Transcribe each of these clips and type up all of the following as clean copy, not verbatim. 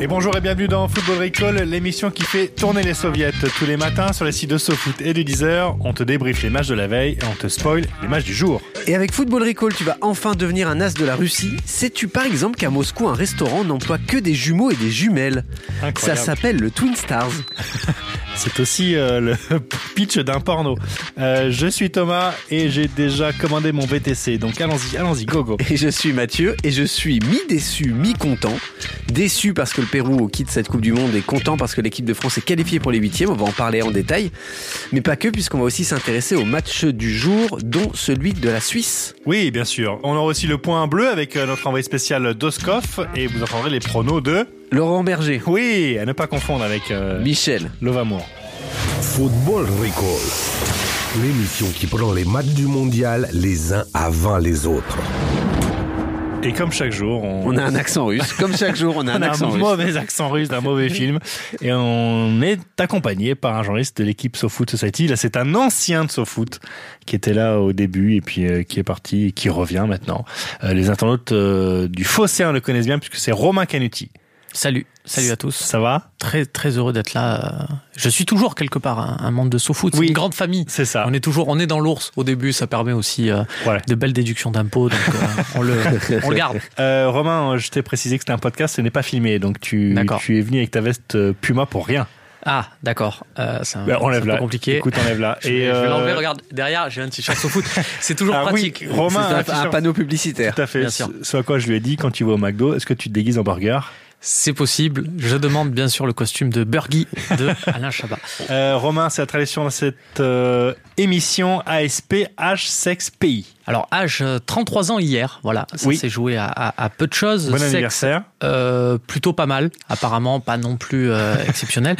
Et bonjour et bienvenue dans Football Recall, l'émission qui fait tourner les soviets. Tous les matins sur les sites de SoFoot et du Deezer, on te débriefe les matchs de la veille et on te spoil les matchs du jour. Et avec Football Recall, tu vas enfin devenir un as de la Russie. Sais-tu par exemple qu'à Moscou, un restaurant n'emploie que des jumeaux et des jumelles ? Incroyable. Ça s'appelle le Twin Stars. C'est aussi le pitch d'un porno. Je suis Thomas et j'ai déjà commandé mon VTC, donc allons-y, go. Et je suis Mathieu et je suis mi-déçu, mi-content. Déçu parce que le Pérou quitte cette Coupe du Monde et content parce que l'équipe de France est qualifiée pour les huitièmes. On va en parler en détail, mais pas que, puisqu'on va aussi s'intéresser aux matchs du jour, dont celui de la Suisse. Oui, bien sûr. On aura aussi le point bleu avec notre envoyé spécial Doskov et vous entendrez les pronos de... Laurent Berger. Oui, à ne pas confondre avec... Michel Lovamour. Football Recall, l'émission qui prend les matchs du mondial les uns avant les autres. Et comme chaque jour, on a un accent russe. Comme chaque jour, on a un accent russe. On a un mauvais accent russe d'un mauvais film. Et on est accompagné par un journaliste de l'équipe SoFoot Society. Là, c'est un ancien de SoFoot qui était là au début et puis qui est parti et qui revient maintenant. Les internautes du Phocéen le connaissent bien puisque c'est Romain Canuti. Salut à tous. Ça va ? Très très heureux d'être là. Je suis toujours quelque part un membre de SoFoot. Oui, une grande famille. C'est ça. On est dans l'ours au début. Ça permet aussi de belles déductions d'impôts. Donc on le garde. Romain, je t'ai précisé que c'était un podcast. Ce n'est pas filmé. Donc tu es venu avec ta veste Puma pour rien. Ah, d'accord. C'est un peu compliqué. Écoute, enlève-la. Je vais l'enlever. Regarde, derrière, j'ai un t-shirt SoFoot. C'est toujours pratique. Oui, Romain, c'est un panneau publicitaire. Tout à fait. Bien sûr. Ce à quoi je lui ai dit, quand tu vas au McDo, est-ce que tu te déguises en burger ? C'est possible. Je demande bien sûr le costume de Burgie de Alain Chabat. Romain, c'est la tradition de cette émission ASP H sexe pays. Alors âge 33 ans hier, voilà. Ça s'est joué à peu de choses. Bon anniversaire. Plutôt pas mal. Apparemment pas non plus exceptionnel.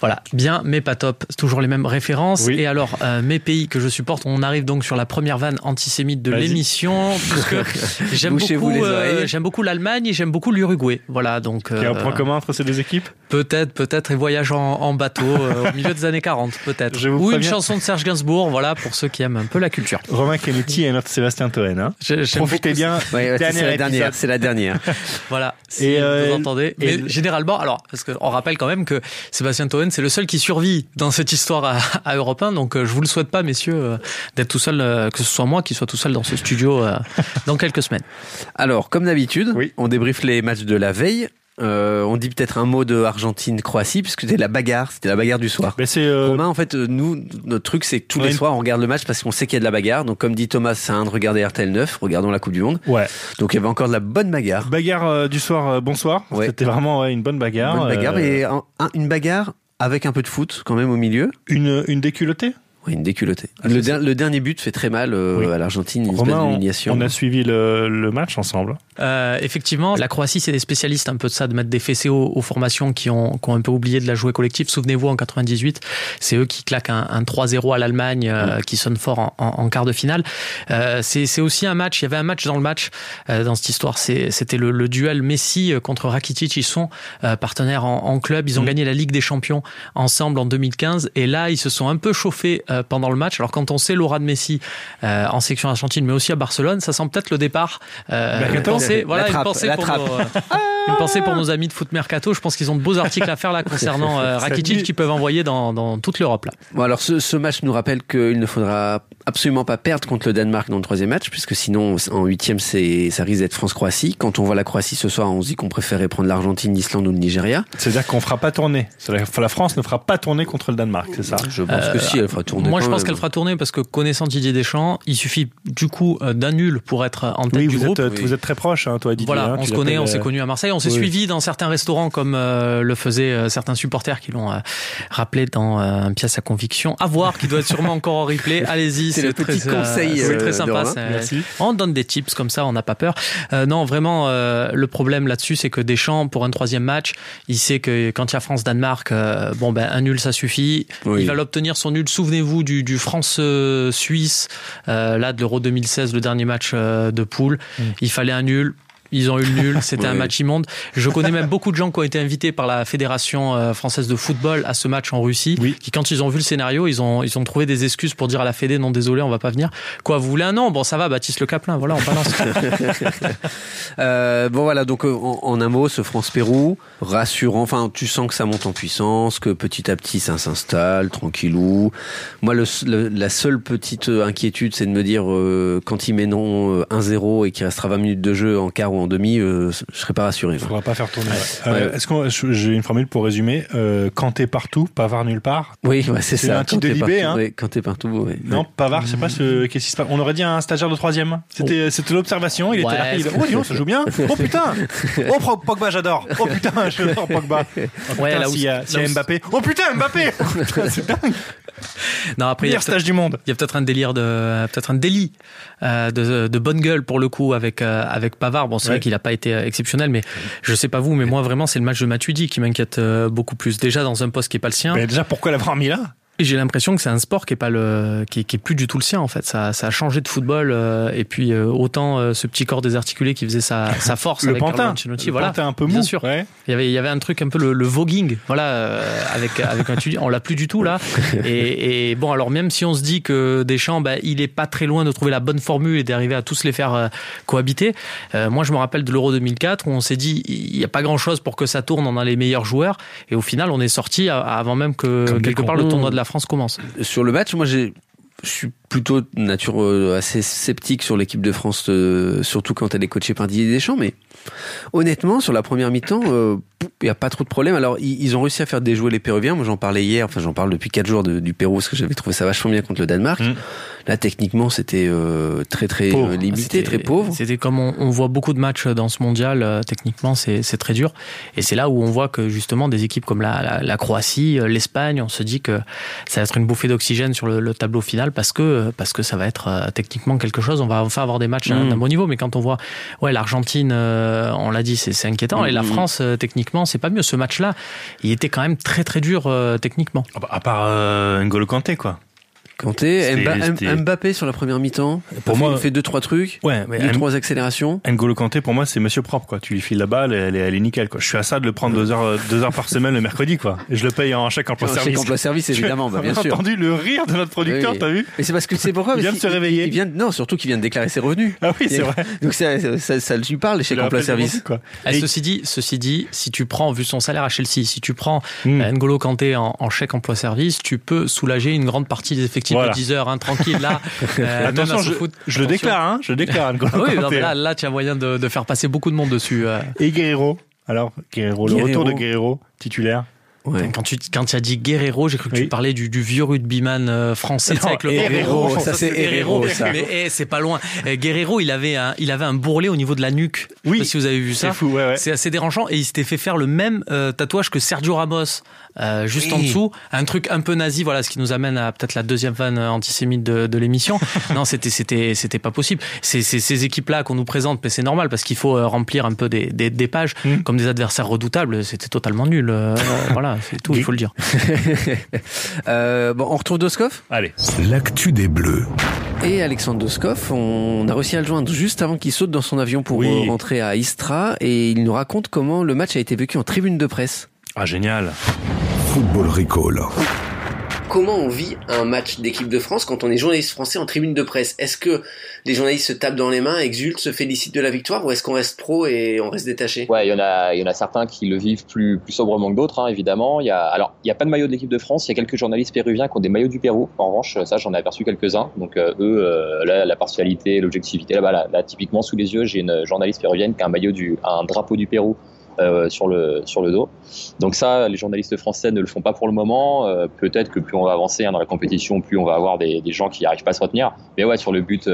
Voilà, bien mais pas top. C'est toujours les mêmes références. Oui. Et alors mes pays que je supporte. On arrive donc sur la première vanne antisémite de l'émission. Puisque j'aime beaucoup l'Allemagne et j'aime beaucoup l'Uruguay. Voilà donc. Il y a un point commun entre ces deux équipes. Peut-être et voyage en bateau au milieu des années 40 peut-être. Ou une chanson de Serge Gainsbourg. Voilà pour ceux qui aiment un peu la culture. Romain Canuti. Et notre Sébastien Thoen, hein. Profitez bien. C'est la dernière. Voilà. Si vous entendez. Mais généralement, alors, parce qu'on rappelle quand même que Sébastien Thoen, c'est le seul qui survit dans cette histoire à Europe 1. Donc, je vous le souhaite pas, messieurs, d'être tout seul, que ce soit moi qui soit tout seul dans ce studio dans quelques semaines. Alors, comme d'habitude, on débriefe les matchs de la veille. On dit peut-être un mot de Argentine-Croatie parce que c'était la bagarre du soir. Romain, en fait, nous, notre truc, c'est que tous les soirs, on regarde le match parce qu'on sait qu'il y a de la bagarre. Donc, comme dit Thomas, c'est un de regarder RTL9, regardons la Coupe du Monde. Ouais. Donc, il y avait encore de la bonne bagarre. Bagarre du soir, bonsoir. Ouais. C'était vraiment une bonne bagarre. Une bonne bagarre, mais une bagarre avec un peu de foot quand même au milieu. Une déculottée. Une déculottée. Le dernier but fait très mal à l'Argentine. Romain, on a suivi le match ensemble. Effectivement, la Croatie, c'est des spécialistes un peu de ça, de mettre des fessées aux formations qui ont un peu oublié de la jouer collective. Souvenez-vous, en 98, c'est eux qui claquent un 3-0 à l'Allemagne qui sonne fort en quart de finale. C'est aussi un match. Il y avait un match dans le match dans cette histoire. C'était le duel Messi contre Rakitic. Ils sont partenaires en club. Ils ont gagné la Ligue des Champions ensemble en 2015. Et là, ils se sont un peu chauffés pendant le match. Alors quand on sait l'aura de Messi en sélection argentine, mais aussi à Barcelone, ça sent peut-être le départ. Une pensée pour nos amis de Foot Mercato. Je pense qu'ils ont de beaux articles à faire là concernant Rakitic qu'ils peuvent envoyer dans toute l'Europe là. Bon, alors ce match nous rappelle qu'il ne faudra absolument pas perdre contre le Danemark dans le troisième match, puisque sinon en huitième ça risque d'être France-Croatie. Quand on voit la Croatie ce soir, on se dit qu'on préférait prendre l'Argentine, l'Islande ou le Nigeria. C'est-à-dire qu'on ne fera pas tourner. La France ne fera pas tourner contre le Danemark, c'est ça ? Je pense que si, elle fera tourner. Moi, je pense qu'elle fera tourner parce que connaissant Didier Deschamps, il suffit du coup d'un nul pour être en tête du groupe. Vous êtes très proche, hein, toi, Didier. Voilà, on se connaît, on s'est connus à Marseille. on s'est suivi dans certains restaurants comme le faisaient certains supporters qui l'ont rappelé dans un pièce à conviction. À voir, qui doit être sûrement encore en replay. Allez-y, c'est le petit conseil. C'est très sympa. Merci. On donne des tips comme ça, on n'a pas peur. Non, vraiment, le problème là-dessus, c'est que Deschamps, pour un troisième match, il sait que quand il y a France-Danemark, bon, ben, un nul, ça suffit. Oui. Il va l'obtenir son nul. Souvenez-vous du France-Suisse, là, de l'Euro 2016, le dernier match de poule. Il fallait un nul. Ils ont eu le nul, c'était un match immonde. Je connais même beaucoup de gens qui ont été invités par la Fédération française de football à ce match en Russie, qui quand ils ont vu le scénario, ils ont trouvé des excuses pour dire à la Fédé non désolé, on va pas venir. Quoi, vous voulez un nom ? Bon, ça va, Baptiste Le Caplin, voilà, on balance. Bon voilà, donc en un mot, ce France-Pérou rassurant. Enfin, tu sens que ça monte en puissance, que petit à petit ça s'installe tranquillou. Moi, la seule petite inquiétude, c'est de me dire quand ils mèneront 1-0 et qu'il restera 20 minutes de jeu en quart ou en demi, je serais pas rassuré. Il faudra pas faire tourner. J'ai une formule pour résumer. Kanté partout, Pavard nulle part. Oui, ouais, c'est ça. Un titre de Libé, hein. Oui, Kanté partout. Oui. Non, Pavard, je sais pas qu'est-ce qui se passe. On aurait dit un stagiaire de troisième. C'était l'observation. Il était là. Oh, dis donc, ça joue bien. Oh putain. Oh Pogba, j'adore. Oh putain, j'adore Pogba. Oh, putain, ouais, là où s'il y a Mbappé. Oh putain, Mbappé. C'est dingue. Non, après, meilleur stage du monde. Il y a peut-être un délire de bonne gueule pour le coup avec Pavard. Bon, c'est vrai qu'il n'a pas été exceptionnel, mais je sais pas vous, mais moi vraiment c'est le match de Matuidi qui m'inquiète beaucoup plus. Déjà dans un poste qui est pas le sien. Mais déjà pourquoi l'avoir mis là? J'ai l'impression que c'est un sport qui est plus du tout le sien en fait. Ça a changé de football et puis autant ce petit corps désarticulé qui faisait sa force. Le avec pantin, voilà. Pantin un peu mou. Bien sûr. Ouais. Il y avait un truc un peu le voguing, voilà, avec un étudiant. On l'a plus du tout là. Et bon, alors même si on se dit que Deschamps, il est pas très loin de trouver la bonne formule et d'arriver à tous les faire cohabiter. Moi, je me rappelle de l'Euro 2004 où on s'est dit il y a pas grand chose pour que ça tourne. On a les meilleurs joueurs et au final, on est sorti avant même que quelque part le tournoi de la France commence. Sur le match, moi je suis plutôt de nature assez sceptique sur l'équipe de France, surtout quand elle est coachée par Didier Deschamps, mais honnêtement, sur la première mi-temps, il n'y a pas trop de problèmes. Alors, ils ont réussi à faire déjouer les Péruviens. Moi, j'en parle depuis 4 jours du Pérou, parce que j'avais trouvé ça vachement bien contre le Danemark. Là, techniquement, c'était très, très pauvre. Limité, très pauvre. C'était comme on voit beaucoup de matchs dans ce mondial, techniquement, c'est très dur. Et c'est là où on voit que, justement, des équipes comme la Croatie, l'Espagne, on se dit que ça va être une bouffée d'oxygène sur le tableau final, parce que ça va être techniquement quelque chose. On va enfin avoir des matchs d'un bon niveau, mais quand on voit l'Argentine, on l'a dit, c'est inquiétant, et la France, techniquement, c'est pas mieux. Ce match-là, il était quand même très très dur techniquement. À part N'Golo Kanté, quoi. Kanté, Mbappé sur la première mi-temps. Pour moi, il fait 2-3 trucs, 2-3 accélérations. N'Golo Kanté, pour moi, c'est monsieur propre, quoi. Tu lui files la balle, elle est nickel, quoi. Je suis à ça de le prendre 2 heures par semaine le mercredi, quoi. Et je le paye en chèque emploi-service. Chèque emploi-service, évidemment, bien sûr. J'ai entendu le rire de notre producteur, t'as vu? Mais c'est parce que c'est pourquoi? Il vient de se réveiller. Non, surtout qu'il vient de déclarer ses revenus. Ah oui, c'est vrai. Donc ça lui parle, les chèques emploi-service. Ceci dit, si tu prends, vu son salaire à Chelsea, si tu prends N'Golo Kanté en chèque emploi-service, tu peux soulager une grande partie des effectifs. 10 heures, hein, tranquille, là. Attention, je le déclare, hein, là, tu as moyen de faire passer beaucoup de monde dessus. Et Guerreiro. Alors, le retour de Guerreiro, titulaire. Ouais. Quand tu as dit Guerreiro, j'ai cru que tu parlais du vieux rugbyman français. Non, avec le Guerreiro, ça c'est Guerreiro. Mais c'est pas loin. Guerreiro, il avait un bourrelet au niveau de la nuque. Oui. Je sais pas si vous avez vu ça. C'est fou, ouais. C'est assez dérangeant. Et il s'était fait faire le même tatouage que Sergio Ramos, juste en dessous. Un truc un peu nazi, voilà, ce qui nous amène à peut-être la deuxième vanne antisémite de l'émission. Non, c'était pas possible. Ces équipes-là qu'on nous présente, mais c'est normal parce qu'il faut remplir un peu des pages comme des adversaires redoutables. C'était totalement nul. Voilà. C'est tout, il faut le dire. Bon, on retrouve Doskov. Allez. L'actu des Bleus. Et Alexandre Doskov, on a réussi à le joindre juste avant qu'il saute dans son avion pour rentrer à Istra. Et il nous raconte comment le match a été vécu en tribune de presse. Ah, génial. Football Recall. Comment on vit un match d'équipe de France quand on est journaliste français en tribune de presse? Est-ce que les journalistes se tapent dans les mains, exultent, se félicitent de la victoire, ou est-ce qu'on reste pro et on reste détaché? Ouais, il y en a certains qui le vivent plus sobrement que d'autres, hein, évidemment. Il y a pas de maillot de l'équipe de France. Il y a quelques journalistes péruviens qui ont des maillots du Pérou. En revanche, ça, j'en ai aperçu quelques-uns. Donc la partialité, l'objectivité. Là, typiquement sous les yeux, j'ai une journaliste péruvienne qui a un drapeau du Pérou sur le dos. Donc ça, les journalistes français ne le font pas pour le moment. Peut-être que plus on va avancer dans la compétition, plus on va avoir des gens qui n'arrivent pas à se retenir. Mais ouais, sur le but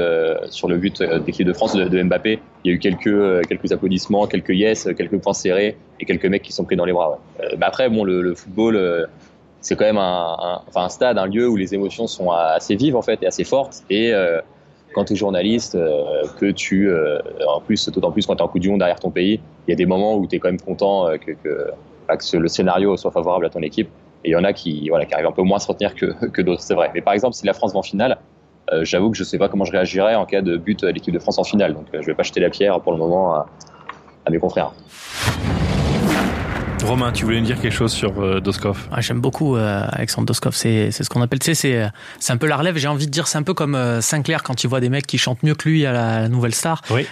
d'équipe de France de Mbappé, il y a eu quelques applaudissements, quelques yes, quelques poings serrés et quelques mecs qui sont pris dans les bras. Ouais. Bah après, bon, le football, c'est quand même un stade, un lieu où les émotions sont assez vives en fait et assez fortes. Et quand tu es journaliste, d'autant plus quand tu es en coup du monde derrière ton pays, il y a des moments où tu es quand même content que le scénario soit favorable à ton équipe. Et il y en a qui arrivent un peu moins à se retenir que d'autres, c'est vrai. Mais par exemple, si la France va en finale, j'avoue que je ne sais pas comment je réagirais en cas de but à l'équipe de France en finale. Donc je ne vais pas jeter la pierre pour le moment à mes confrères. Romain, tu voulais me dire quelque chose sur Doskov? Ah, j'aime beaucoup Alexandre Doskov, c'est ce qu'on appelle, tu sais, c'est un peu la relève, j'ai envie de dire, c'est un peu comme Sinclair quand il voit des mecs qui chantent mieux que lui à la Nouvelle Star, oui.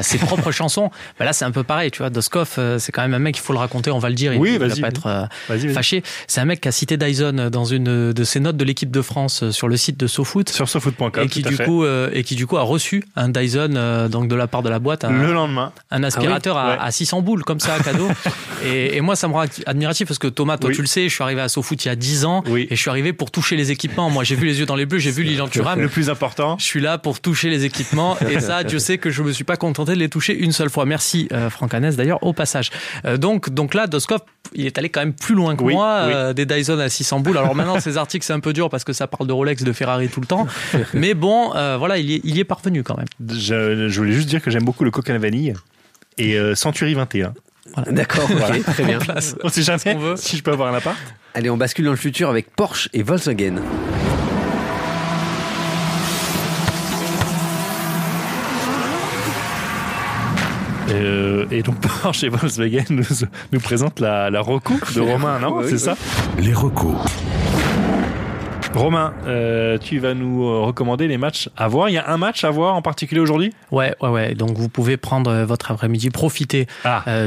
Ses propres chansons, bah là c'est un peu pareil, tu vois, Doskov, c'est quand même un mec, il faut le raconter, on va le dire, oui, il ne va pas être fâché, c'est un mec qui a cité Dyson dans une de ses notes de l'équipe de France sur le site de SoFoot, sur SoFoot.com, et qui du coup a reçu un Dyson donc de la part de la boîte, le lendemain, un aspirateur à 600 boules comme ça à cadeau, et moi, ça me rend admiratif parce que Thomas, toi tu le sais, je suis arrivé à SoFoot il y a 10 ans et je suis arrivé pour toucher les équipements. Moi j'ai vu les yeux dans les bleus, j'ai vu Lilian Thuram. Le plus important. Je suis là pour toucher les équipements et ça, Dieu sait que je me suis pas contenté de les toucher une seule fois. Merci Franck Hanès d'ailleurs au passage. Donc là, Doskov, il est allé quand même plus loin que moi, des Dyson à 600 boules. Alors maintenant, ces articles c'est un peu dur parce que ça parle de Rolex, de Ferrari tout le temps. Mais bon, voilà, il y est parvenu quand même. Je voulais juste dire que j'aime beaucoup le coca à la vanille et Century 21. Voilà. D'accord, okay, très bien. On sait jamais si je peux avoir un appart. Allez, on bascule dans le futur avec Porsche et Volkswagen. Et donc Porsche et Volkswagen nous présentent la recoupe de Romain, non? Oui, c'est ça. Les recoupes. Romain, tu vas nous recommander les matchs à voir. Il y a un match à voir en particulier aujourd'hui ? Ouais. Donc vous pouvez prendre votre après-midi, profiter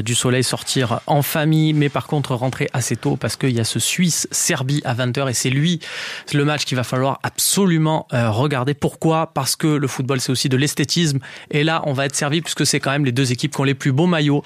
du soleil, sortir en famille, mais par contre rentrer assez tôt parce qu'il y a ce Suisse-Serbie à 20h et c'est le match qu'il va falloir absolument regarder. Pourquoi ? Parce que le football c'est aussi de l'esthétisme et là on va être servi puisque c'est quand même les deux équipes qui ont les plus beaux maillots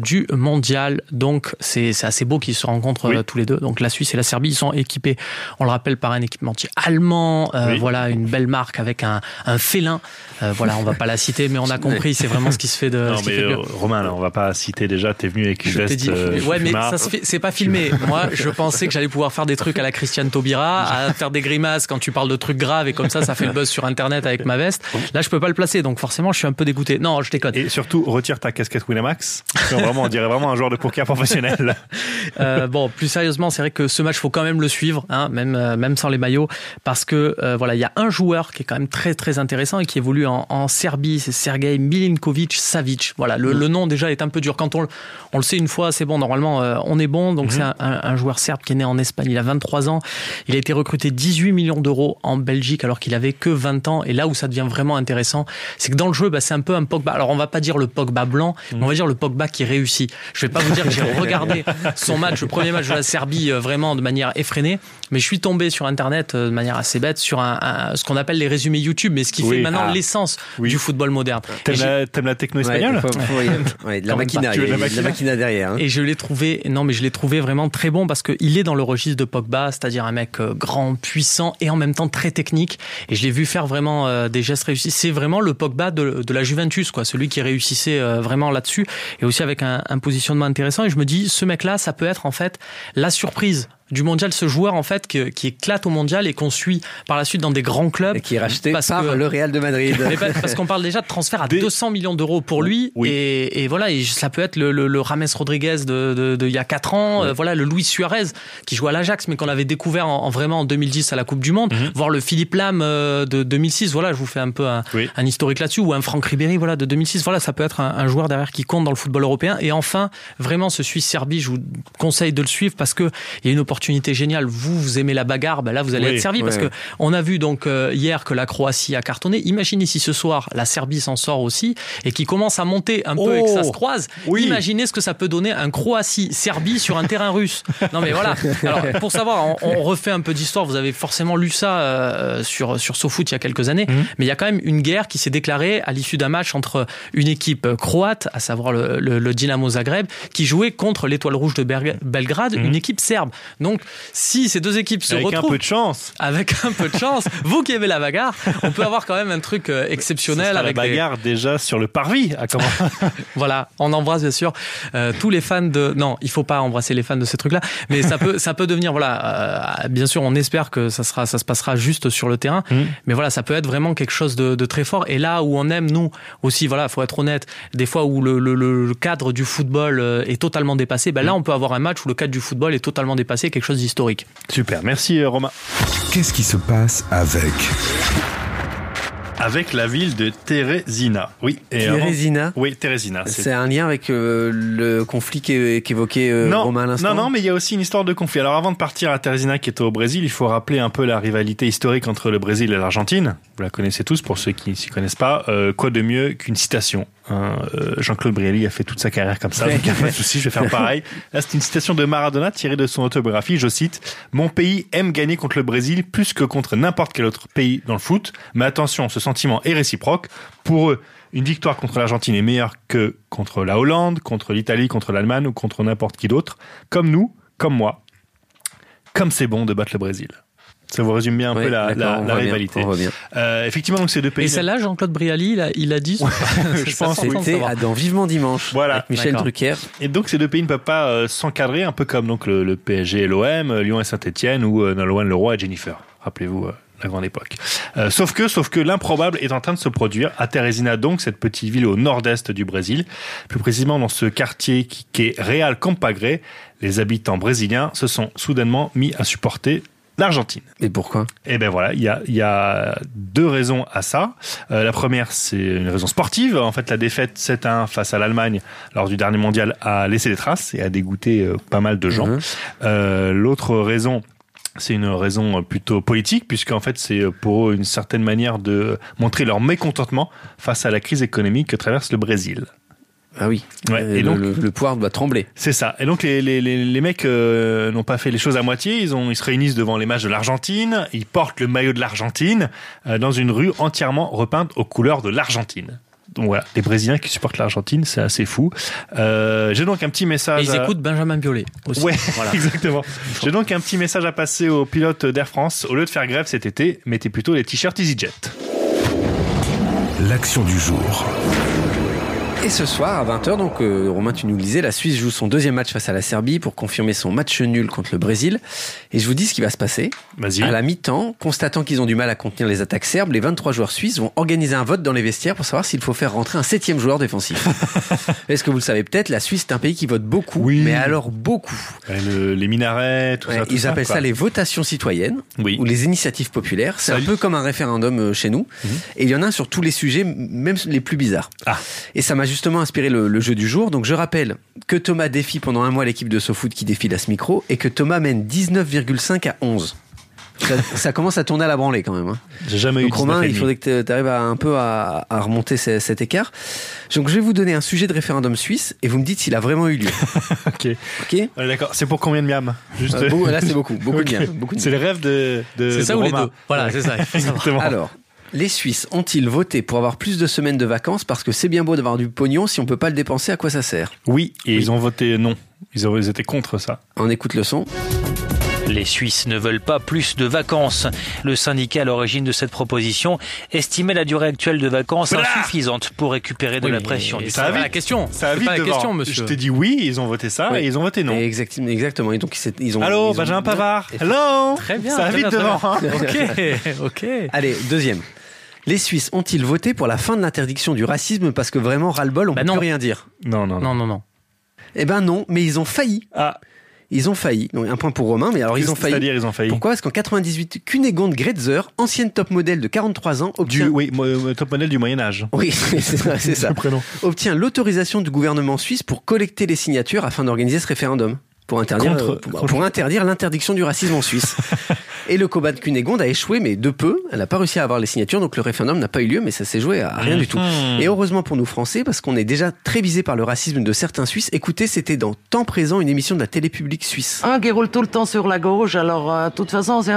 du mondial. Donc c'est assez beau qu'ils se rencontrent tous les deux. Donc la Suisse et la Serbie, ils sont équipés, on le rappelle, par un équipementier allemand, voilà, une belle marque avec un félin, voilà, on va pas la citer mais on a compris, c'est vraiment ce qui se fait de non, ce qui mais fait Romain, là, on va pas citer, déjà t'es venu avec une veste ouais mais ça se fait, c'est pas filmé. Moi je pensais que j'allais pouvoir faire des trucs à la Christiane Taubira, à faire des grimaces quand tu parles de trucs graves et comme ça fait le buzz sur internet avec ma veste, là je peux pas le placer donc forcément je suis un peu dégoûté. Non, je déconne. Et surtout retire ta casquette Winamax, on dirait vraiment un joueur de poker professionnel. Bon, plus sérieusement, c'est vrai que ce match faut quand même le suivre, hein, même sans les maillots, parce que voilà, il y a un joueur qui est quand même très très intéressant et qui évolue en Serbie, c'est Sergej Milinković-Savić. Voilà, le nom déjà est un peu dur. Quand on le sait une fois, c'est bon, normalement on est bon. Donc c'est un joueur serbe qui est né en Espagne, il a 23 ans, il a été recruté 18 millions d'euros en Belgique alors qu'il avait que 20 ans. Et là où ça devient vraiment intéressant, c'est que dans le jeu, bah, c'est un peu un Pogba. Alors on va pas dire le Pogba blanc, mais on va dire le Pogba qui réussit. Je vais pas vous dire que j'ai regardé son match, le premier match de la Serbie, vraiment de manière effrénée, mais je suis tombé sur internet de manière assez bête sur ce qu'on appelle les résumés YouTube, mais ce qui fait maintenant l'essence du football moderne. T'aimes la techno espagnole, la maquina, la maquina derrière, hein. Et je l'ai trouvé vraiment très bon parce qu'il est dans le registre de Pogba, c'est-à-dire un mec grand, puissant et en même temps très technique, et je l'ai vu faire vraiment des gestes réussis. C'est vraiment le Pogba de la Juventus, quoi, celui qui réussissait vraiment là-dessus, et aussi avec un positionnement intéressant. Et je me dis, ce mec-là, ça peut être en fait la surprise du mondial, ce joueur en fait qui éclate au mondial et qu'on suit par la suite dans des grands clubs, et qui est racheté par le Real de Madrid. Parce qu'on parle déjà de transfert à 200 millions d'euros pour lui, et voilà, et ça peut être le James Rodriguez de il y a 4 ans, voilà, le Luis Suarez qui joue à l'Ajax mais qu'on avait découvert vraiment en 2010 à la Coupe du Monde, voire le Philippe Lam de 2006, voilà, je vous fais un peu un historique là-dessus, ou un Franck Ribéry, voilà, de 2006, voilà, ça peut être un joueur derrière qui compte dans le football européen. Et enfin, vraiment ce Suisse-Serbie, je vous conseille de le suivre parce que il y a une opportunité opportunité géniale. Vous aimez la bagarre, ben là vous allez être servi parce que on a vu donc hier que la Croatie a cartonné. Imaginez si ce soir la Serbie s'en sort aussi et qui commence à monter un peu et que ça se croise. Oui. Imaginez ce que ça peut donner un Croatie-Serbie sur un terrain russe. Non mais voilà. Alors pour savoir, on refait un peu d'histoire. Vous avez forcément lu ça sur SoFoot il y a quelques années, mais il y a quand même une guerre qui s'est déclarée à l'issue d'un match entre une équipe croate, à savoir le Dinamo Zagreb, qui jouait contre l'Étoile Rouge de Belgrade, une équipe serbe. Donc, si ces deux équipes se retrouvent... Avec un peu de chance, vous qui aimez la bagarre, on peut avoir quand même un truc exceptionnel. Avec la bagarre déjà sur le parvis. Voilà, on embrasse bien sûr tous les fans de... Non, il ne faut pas embrasser les fans de ces trucs-là, mais ça peut devenir... Voilà, bien sûr, on espère que ça se passera juste sur le terrain, mais voilà, ça peut être vraiment quelque chose de très fort. Et là où on aime, nous aussi, voilà, il faut être honnête, des fois où le cadre du football est totalement dépassé, ben là on peut avoir un match où le cadre du football est totalement dépassé, quelque chose d'historique. Super, merci Romain. Qu'est-ce qui se passe avec la ville de Teresina. Oui, Teresina. Oui, Teresina. C'est un lien avec le conflit qu'évoquait Romain à l'instant. Non, mais il y a aussi une histoire de conflit. Alors avant de partir à Teresina qui est au Brésil, il faut rappeler un peu la rivalité historique entre le Brésil et l'Argentine. Vous la connaissez tous, pour ceux qui ne s'y connaissent pas. Quoi de mieux qu'une citation, hein, Jean-Claude Brialy a fait toute sa carrière comme ça, donc il n'y a pas de souci, je vais faire pareil. Là, c'est une citation de Maradona tirée de son autobiographie, je cite: « Mon pays aime gagner contre le Brésil plus que contre n'importe quel autre pays dans le foot. Mais attention, ce sentiment est réciproque. Pour eux, une victoire contre l'Argentine est meilleure que contre la Hollande, contre l'Italie, contre l'Allemagne ou contre n'importe qui d'autre. Comme nous, comme moi, comme c'est bon de battre le Brésil. » Ça vous résume bien un peu la rivalité. Effectivement, donc ces deux pays. Et celle-là, Jean-Claude Brialy, il a dit. Je pense que c'était dans Vivement Dimanche. Voilà, avec Michel Drucker. Et donc ces deux pays ne peuvent pas s'encadrer, un peu comme donc le PSG et l'OM, Lyon et Saint-Etienne, ou Nolwenn Leroy et Jennifer. Rappelez-vous. La grande époque. Sauf que l'improbable est en train de se produire à Teresina, donc cette petite ville au nord-est du Brésil, plus précisément dans ce quartier qui est Real Compagré. Les habitants brésiliens se sont soudainement mis à supporter l'Argentine. Et pourquoi ? Eh ben voilà, il y a deux raisons à ça. La première, c'est une raison sportive. En fait, la défaite 7-1 face à l'Allemagne lors du dernier mondial a laissé des traces et a dégoûté pas mal de gens. L'autre raison, c'est une raison plutôt politique, puisqu'en fait, c'est pour eux une certaine manière de montrer leur mécontentement face à la crise économique que traverse le Brésil. Ah oui, et donc, le pouvoir doit trembler. C'est ça. Et donc les mecs n'ont pas fait les choses à moitié. Ils se réunissent devant les matchs de l'Argentine. Ils portent le maillot de l'Argentine dans une rue entièrement repeinte aux couleurs de l'Argentine. Donc voilà, les Brésiliens qui supportent l'Argentine, c'est assez fou. J'ai donc un petit message... Et ils écoutent Benjamin Biolay aussi. Ouais, voilà. Exactement. J'ai donc un petit message à passer aux pilotes d'Air France. Au lieu de faire grève cet été, mettez plutôt les t-shirts EasyJet. L'action du jour. Et ce soir, à 20h, donc, Romain, tu nous le disais, la Suisse joue son deuxième match face à la Serbie pour confirmer son match nul contre le Brésil. Et je vous dis ce qui va se passer. Vas-y. À la mi-temps, constatant qu'ils ont du mal à contenir les attaques serbes, les 23 joueurs suisses vont organiser un vote dans les vestiaires pour savoir s'il faut faire rentrer un 7e joueur défensif. Est-ce que vous le savez peut-être, la Suisse est un pays qui vote beaucoup, mais alors beaucoup. Les minarets, tout ça. Ils appellent ça les votations citoyennes, ou les initiatives populaires. C'est un peu comme un référendum chez nous. Et il y en a un sur tous les sujets, même les plus bizarres. Ah. Et ça m'a justement inspiré le jeu du jour. Donc je rappelle que Thomas défie pendant un mois l'équipe de SoFoot qui défile à ce micro et que Thomas mène 19,5 à 11. Ça commence à tourner à la branlée quand même, hein. J'ai jamais eu Romain, il faudrait que tu arrives un peu à remonter cet écart. Donc je vais vous donner un sujet de référendum suisse et vous me dites s'il a vraiment eu lieu. Ok. Allez, d'accord. C'est pour combien de miam? Juste... là c'est beaucoup de miam. C'est le rêve de ça de ou Romain. Les deux. Voilà, c'est ça. Exactement. Alors, les Suisses ont-ils voté pour avoir plus de semaines de vacances parce que c'est bien beau d'avoir du pognon, si on peut pas le dépenser, à quoi ça sert ? Oui, et ils ont voté non. Ils étaient contre ça. On écoute le son. Les Suisses ne veulent pas plus de vacances. Le syndicat à l'origine de cette proposition estimait la durée actuelle de vacances insuffisante pour récupérer de la pression. Ça a pas la question. Monsieur. Je t'ai dit oui, ils ont voté ça et ils ont voté non. Exactement. Et donc ils ont. Allô, Benjamin Pavard. Allô. Très bien. Ça va vite devant. Hein. Ok. Allez, deuxième. Les Suisses ont-ils voté pour la fin de l'interdiction du racisme parce que vraiment ras-le-bol, on peut rien dire. Non. Eh ben non, mais ils ont failli. Ah. Ils ont failli. Donc, un point pour Romain, mais alors ils ont failli. Pourquoi ? Parce qu'en 98, Cunégonde Gretzer, ancienne top modèle de 43 ans, obtient... top modèle du Moyen-Âge. Oui, c'est ça. Obtient l'autorisation du gouvernement suisse pour collecter les signatures afin d'organiser ce référendum. pour interdire l'interdiction du racisme en Suisse. Et le combat de Cunégonde a échoué, mais de peu. Elle n'a pas réussi à avoir les signatures, donc le référendum n'a pas eu lieu, mais ça s'est joué à rien du tout. Et heureusement pour nous Français, parce qu'on est déjà très visés par le racisme de certains Suisses. Écoutez, c'était dans Temps Présent, une émission de la télé publique suisse. Un qui roule tout le temps sur la gauche, alors de toute façon, c'est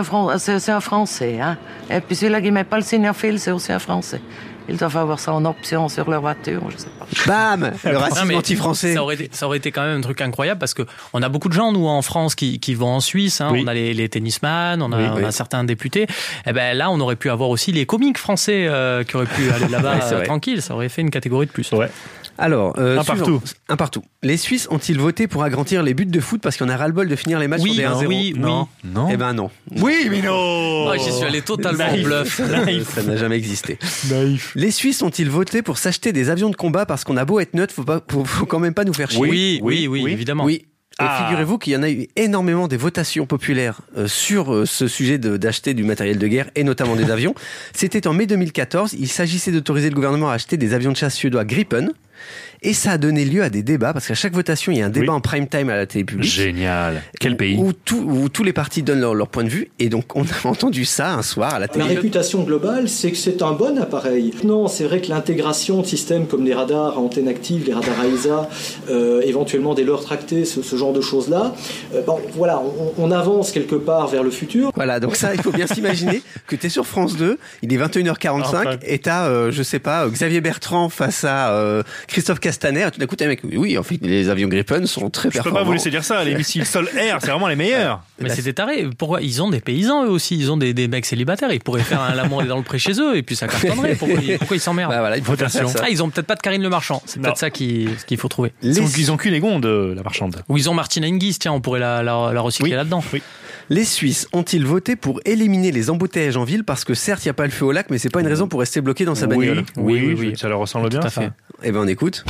un Français. Hein. Et puis celui-là qui ne met pas le signe à fil, c'est aussi un Français. Ils doivent avoir ça en option sur leur voiture, je sais pas. Bam ! Le racisme anti-français. Ça aurait été quand même un truc incroyable parce que on a beaucoup de gens, nous, en France, qui vont en Suisse. Hein, oui. On a les tennisman, on a certains députés. Et ben là, on aurait pu avoir aussi les comiques français qui auraient pu aller là-bas tranquille. Ça aurait fait une catégorie de plus. Ouais. Alors, un partout. Les Suisses ont-ils voté pour agrandir les buts de foot parce qu'on a ras-le-bol de finir les matchs sur des 1-0 ? Oui. Eh ben non. Oui, mais non. J'y suis allé totalement en bluff. Ça n'a jamais existé. Naïf. Les Suisses ont-ils voté pour s'acheter des avions de combat parce qu'on a beau être neutre, faut quand même pas nous faire chier. Oui, évidemment. Oui. Et figurez-vous qu'il y en a eu énormément des votations populaires sur ce sujet d'acheter du matériel de guerre et notamment des avions. C'était en mai 2014. Il s'agissait d'autoriser le gouvernement à acheter des avions de chasse suédois Gripen. Et ça a donné lieu à des débats, parce qu'à chaque votation, il y a un débat en prime time à la télé publique. Génial. Quel pays ? Où tous les partis donnent leur point de vue. Et donc, on a entendu ça un soir à la télé. La réputation globale, c'est que c'est un bon appareil. Non, c'est vrai que l'intégration de systèmes comme les radars à antenne active, les radars à ISA, éventuellement des leurres tractées, ce genre de choses-là. On avance quelque part vers le futur. Voilà, donc ça, il faut bien s'imaginer que tu es sur France 2, il est 21h45, et t'as, Xavier Bertrand face à... Christophe Castaner, tout d'un coup, t'as un mec. Oui, en fait, les avions Gripen sont très performants. Je peux pas vous laisser dire ça. Les missiles sol-air, c'est vraiment les meilleurs. Mais c'était taré. Pourquoi ? Ils ont des paysans, eux aussi. Ils ont des mecs célibataires. Ils pourraient faire un l'amour dans le pré chez eux et puis ça cartonnerait. Pourquoi ils s'emmerdent ? Ils ont peut-être pas de Karine Le Marchand. C'est peut-être ça qu'il faut trouver. Donc, ils ont Cunégonde, la marchande. Ou ils ont Martine Hingis. Tiens, on pourrait la recycler là-dedans. Oui. Les Suisses ont-ils voté pour éliminer les embouteillages en ville parce que certes, il n'y a pas le feu au lac, mais c'est pas une raison pour rester bloqué dans sa bagnole. Oui. Ça leur ressemble bien, ça. Eh bien, on écoute.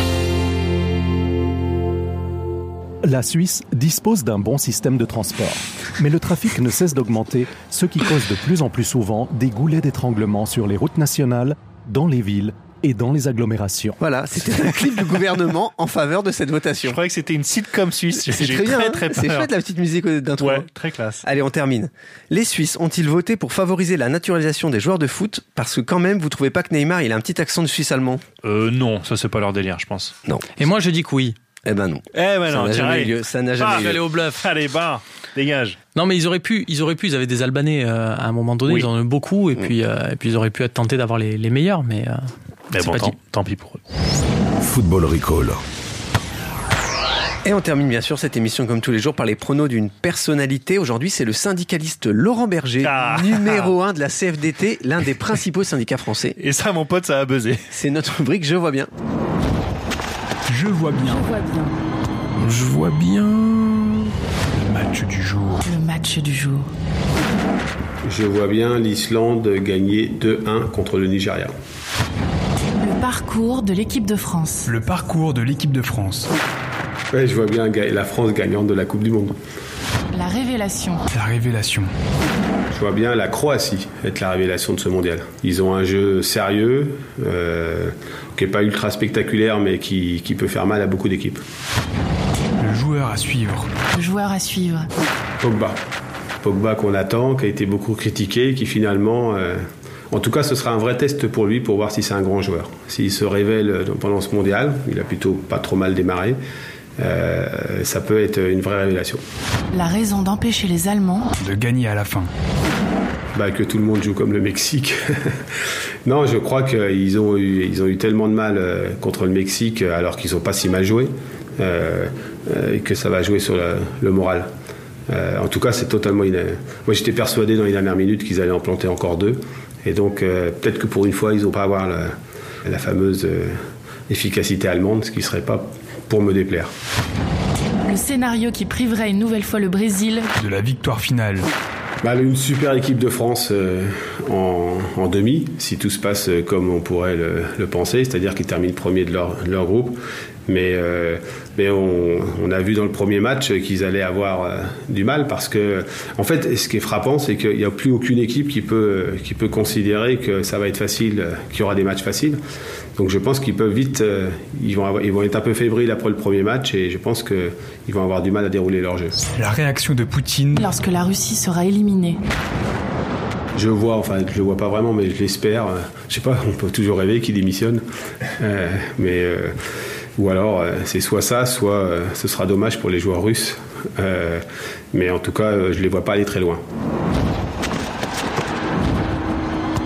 La Suisse dispose d'un bon système de transport, mais le trafic ne cesse d'augmenter, ce qui cause de plus en plus souvent des goulets d'étranglement sur les routes nationales, dans les villes et dans les agglomérations. Voilà, c'était un clip du gouvernement en faveur de cette votation. Je croyais que c'était une sitcom suisse. C'est très bien, très peur. C'est chouette la petite musique d'intro. Ouais, très classe. Allez, on termine. Les Suisses ont-ils voté pour favoriser la naturalisation des joueurs de foot ? Parce que quand même, vous trouvez pas que Neymar, il a un petit accent de Suisse-allemand ? Non, ça c'est pas leur délire, je pense. Non. Et moi je dis que oui. Eh ben non, ça n'a jamais eu lieu. Je vais aller au bluff. Allez, bah, dégage. Non, mais ils auraient pu, ils avaient des Albanais à un moment donné, ils en ont eu beaucoup, et puis ils auraient pu être tentés d'avoir les meilleurs, mais c'est bon, tant pis pour eux. Football Recall. Et on termine bien sûr cette émission comme tous les jours par les pronos d'une personnalité. Aujourd'hui, c'est le syndicaliste Laurent Berger, numéro 1 de la CFDT, l'un des principaux syndicats français. Et ça, mon pote, ça a buzzé. C'est notre rubrique « Je vois bien ». Je vois bien. Le match du jour. Je vois bien l'Islande gagner 2-1 contre le Nigeria. Le parcours de l'équipe de France. Ouais, je vois bien la France gagnante de la Coupe du Monde. La révélation. Je vois bien la Croatie être la révélation de ce mondial. Ils ont un jeu sérieux, qui n'est pas ultra spectaculaire, mais qui peut faire mal à beaucoup d'équipes. Le joueur à suivre. Pogba qu'on attend, qui a été beaucoup critiqué, qui finalement... En tout cas, ce sera un vrai test pour lui pour voir si c'est un grand joueur. S'il se révèle pendant ce mondial, il a plutôt pas trop mal démarré, ça peut être une vraie révélation. La raison d'empêcher les Allemands de gagner à la fin. Que tout le monde joue comme le Mexique. Non, je crois qu'ils ont eu, tellement de mal contre le Mexique alors qu'ils n'ont pas si mal joué que ça va jouer sur le moral. En tout cas, c'est totalement... Moi, j'étais persuadé dans les dernières minutes qu'ils allaient en planter encore 2. Et donc, peut-être que pour une fois, ils n'ont pas à avoir la fameuse efficacité allemande, ce qui ne serait pas pour me déplaire. Le scénario qui priverait une nouvelle fois le Brésil de la victoire finale. Une super équipe de France en demi, si tout se passe comme on pourrait le penser, c'est-à-dire qu'ils terminent premier de leur groupe. Mais on a vu dans le premier match qu'ils allaient avoir du mal, parce que, en fait, ce qui est frappant, c'est qu'il n'y a plus aucune équipe qui peut considérer que ça va être facile, qu'il y aura des matchs faciles. Donc je pense qu'ils peuvent vite, ils vont être un peu fébriles après le premier match, et je pense qu'ils vont avoir du mal à dérouler leur jeu. La réaction de Poutine lorsque la Russie sera éliminée. Je le vois pas vraiment, mais je l'espère. Je sais pas, on peut toujours rêver qu'il démissionne. Ou alors, c'est soit ça, soit ce sera dommage pour les joueurs russes. Mais en tout cas, je les vois pas aller très loin.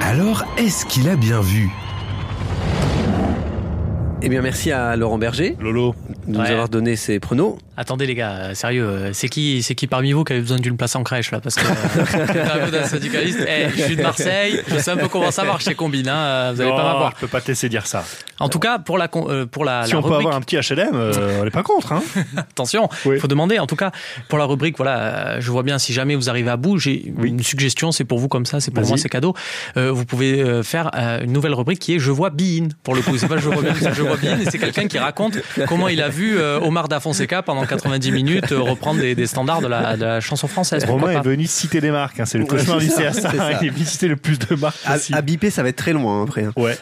Alors, est-ce qu'il a bien vu ? Eh bien, merci à Laurent Berger, Lolo, de nous avoir donné ses pronos. Attendez les gars, sérieux, c'est qui parmi vous qui avait besoin d'une place en crèche là, parce que un peu d'un syndicaliste. Je suis de Marseille, je sais un peu comment ça marche chez Combine. Vous allez pas m'avoir. Je peux pas te laisser dire ça. En tout cas, pour la si la on rubrique, peut avoir un petit HLM, on n'est pas contre. Hein. Attention, faut demander. En tout cas, pour la rubrique, voilà, je vois bien si jamais vous arrivez à bout, j'ai une suggestion, c'est pour vous comme ça, c'est pour moi, c'est cadeau. Vous pouvez faire une nouvelle rubrique qui est Je vois Bean, pour le coup, c'est pas Je vois bien, c'est Je vois Bean, et c'est quelqu'un qui raconte comment il a vu Omar Da Fonseca pendant 90 minutes reprendre des standards de la chanson française. Romain est venu citer des marques, hein, c'est le cauchemar du CSA, il est venu citer le plus de marques possible. À biper, ça va être très loin après. Ouais.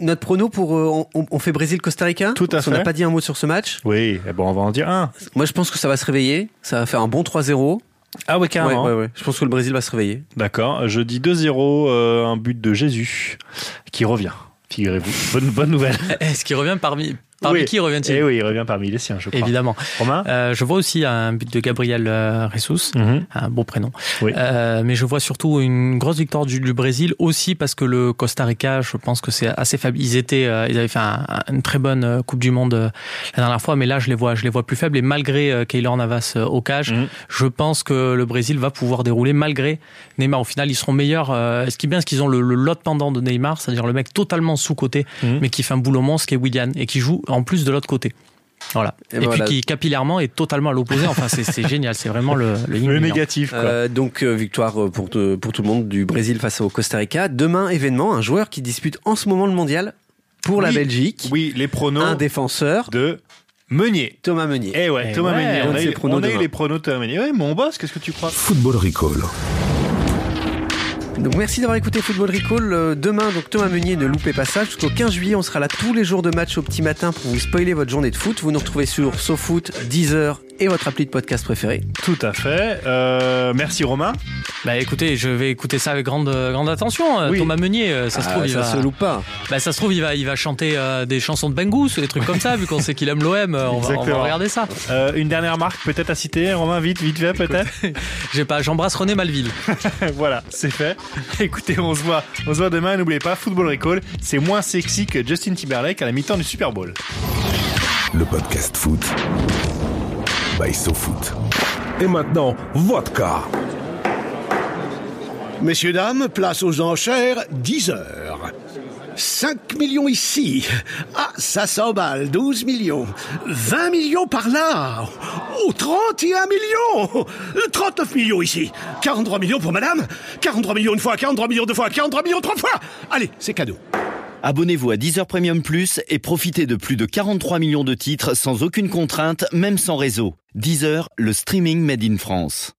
Notre prono pour on fait Brésil-Costa Rica. Tout à fait. On n'a pas dit un mot sur ce match. Oui, et bon, on va en dire un. Moi, je pense que ça va se réveiller, ça va faire un bon 3-0. Ah ouais, carrément. Ouais. Je pense que le Brésil va se réveiller. D'accord, je dis 2-0, un but de Jésus qui revient. Figurez-vous, bonne nouvelle. Est-ce qu'il revient parmi qui revient-il ? Oui, il revient parmi les siens, je crois. Évidemment. Romain ? Je vois aussi un but de Gabriel Ressus, un beau prénom. Oui. Mais je vois surtout une grosse victoire du Brésil, aussi parce que le Costa Rica, je pense que c'est assez faible. Ils avaient fait une très bonne Coupe du Monde la dernière fois, mais là, je les vois plus faibles. Et malgré Keylor Navas au cage, je pense que le Brésil va pouvoir dérouler malgré Neymar. Au final, ils seront meilleurs. Ce qui est bien, c'est qu'ils ont l'autre pendant de Neymar, c'est-à-dire le mec totalement sous-côté, mais qui fait un boulot monstre, qui est Willian, et qui joue en plus de l'autre côté. Voilà. Et puis qui capillairement est totalement à l'opposé. Enfin, c'est génial. C'est vraiment le négatif, quoi. Donc victoire pour tout le monde du Brésil face au Costa Rica. Demain, événement, un joueur qui dispute en ce moment le mondial pour la Belgique. Oui, les pronos. Un défenseur de Meunier. Thomas Meunier. Meunier. On a eu les pronos de Thomas Meunier. Ouais, mon boss, qu'est-ce que tu crois ? Football Recall. Donc merci d'avoir écouté Football Recall. Demain, donc Thomas Meunier, ne loupez pas ça. Jusqu'au 15 juillet, on sera là tous les jours de match au petit matin pour vous spoiler votre journée de foot. Vous nous retrouvez sur SoFoot, Deezer et votre appli de podcast préférée. Tout à fait. Merci Romain. Bah écoutez, je vais écouter ça avec grande attention. Oui. Thomas Meunier, ça se trouve, se loupe pas. Bah ça se trouve, il va chanter des chansons de Bengus, des trucs comme ça, vu qu'on sait qu'il aime l'OM. On va regarder ça. Une dernière marque peut-être à citer, Romain, vite fait peut-être. J'embrasse René Malville. Voilà, c'est fait. Écoutez, on se voit demain. N'oubliez pas, Football Recall, c'est moins sexy que Justin Timberlake à la mi-temps du Super Bowl. Le podcast foot by SoFoot. Et maintenant, vodka. Messieurs, dames, place aux enchères, 10 heures. 5 millions ici. Ah, 500 balles, 12 millions. 20 millions par là. Oh, 31 millions. 39 millions ici. 43 millions pour madame. 43 millions une fois, 43 millions deux fois, 43 millions trois fois. Allez, c'est cadeau. Abonnez-vous à Deezer Premium Plus et profitez de plus de 43 millions de titres sans aucune contrainte, même sans réseau. Deezer, le streaming made in France.